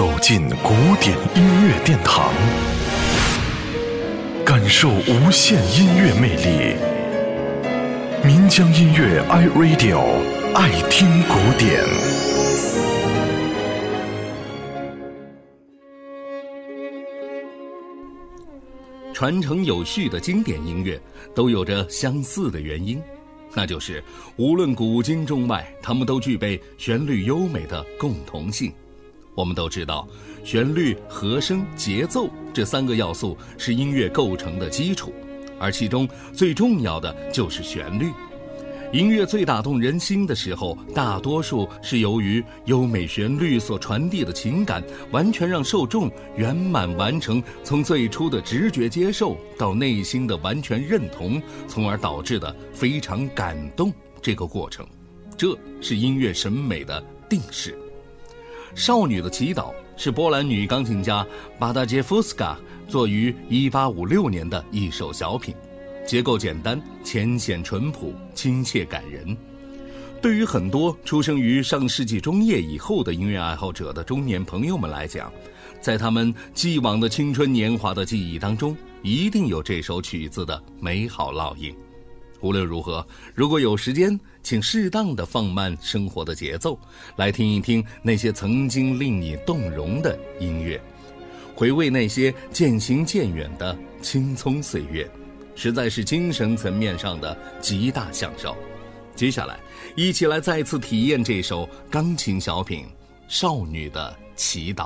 走进古典音乐殿堂，感受无限音乐魅力。民江音乐 iRadio， 爱听古典。传承有序的经典音乐都有着相似的原因，那就是无论古今中外，它们都具备旋律优美的共同性。我们都知道，旋律、和声、节奏这三个要素是音乐构成的基础，而其中最重要的就是旋律。音乐最打动人心的时候，大多数是由于优美旋律所传递的情感，完全让受众圆满完成从最初的直觉接受到内心的完全认同，从而导致的非常感动这个过程。这是音乐审美的定式。少女的祈祷是波兰女钢琴家巴达杰夫斯卡作于1856年的一首小品，结构简单，浅显淳朴，亲切感人。对于很多出生于上世纪中叶以后的音乐爱好者的中年朋友们来讲，在他们既往的青春年华的记忆当中，一定有这首曲子的美好烙印。无论如何，如果有时间，请适当的放慢生活的节奏，来听一听那些曾经令你动容的音乐，回味那些渐行渐远的青葱岁月，实在是精神层面上的极大享受。接下来，一起来再次体验这首钢琴小品《少女的祈祷》。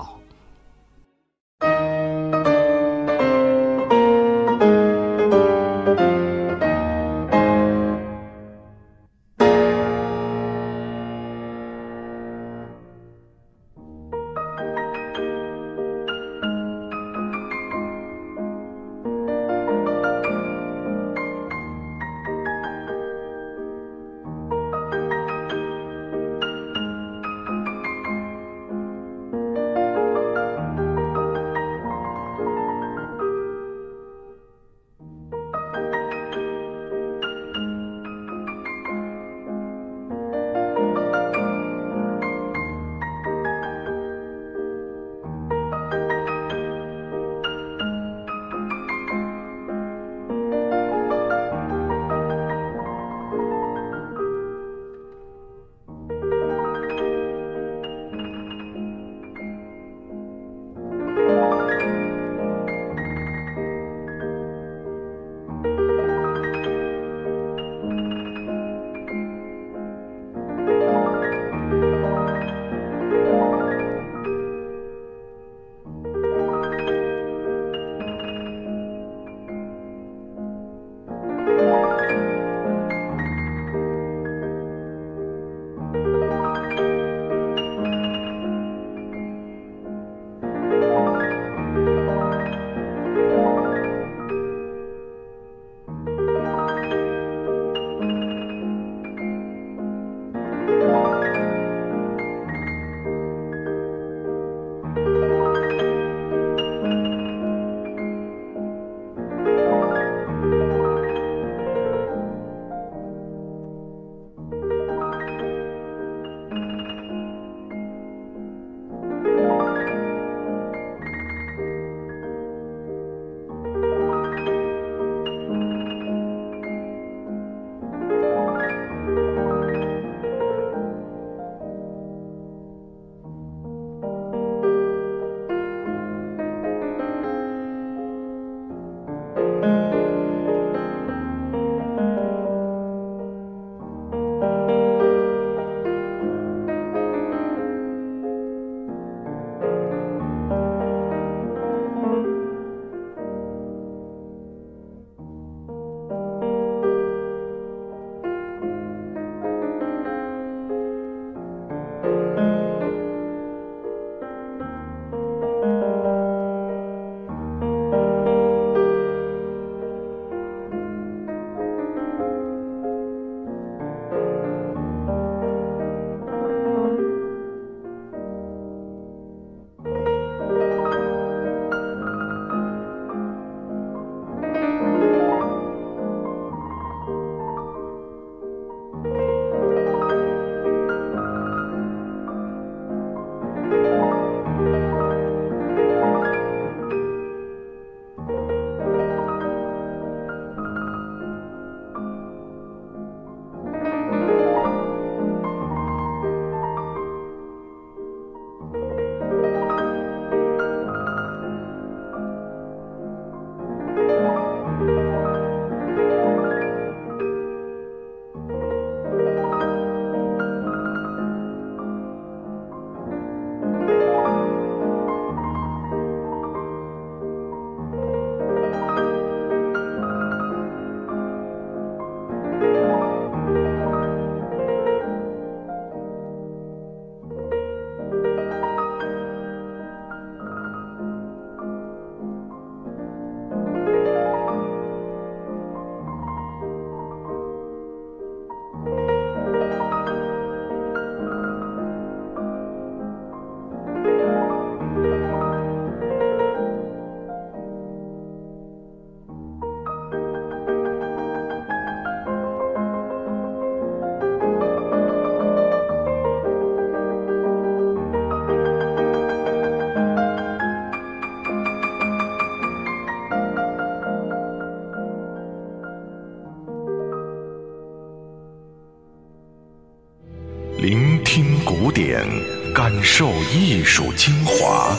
聆听古典，感受艺术精华。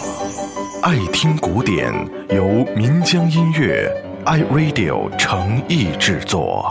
爱听古典，由民江音乐、iRadio 诚意制作。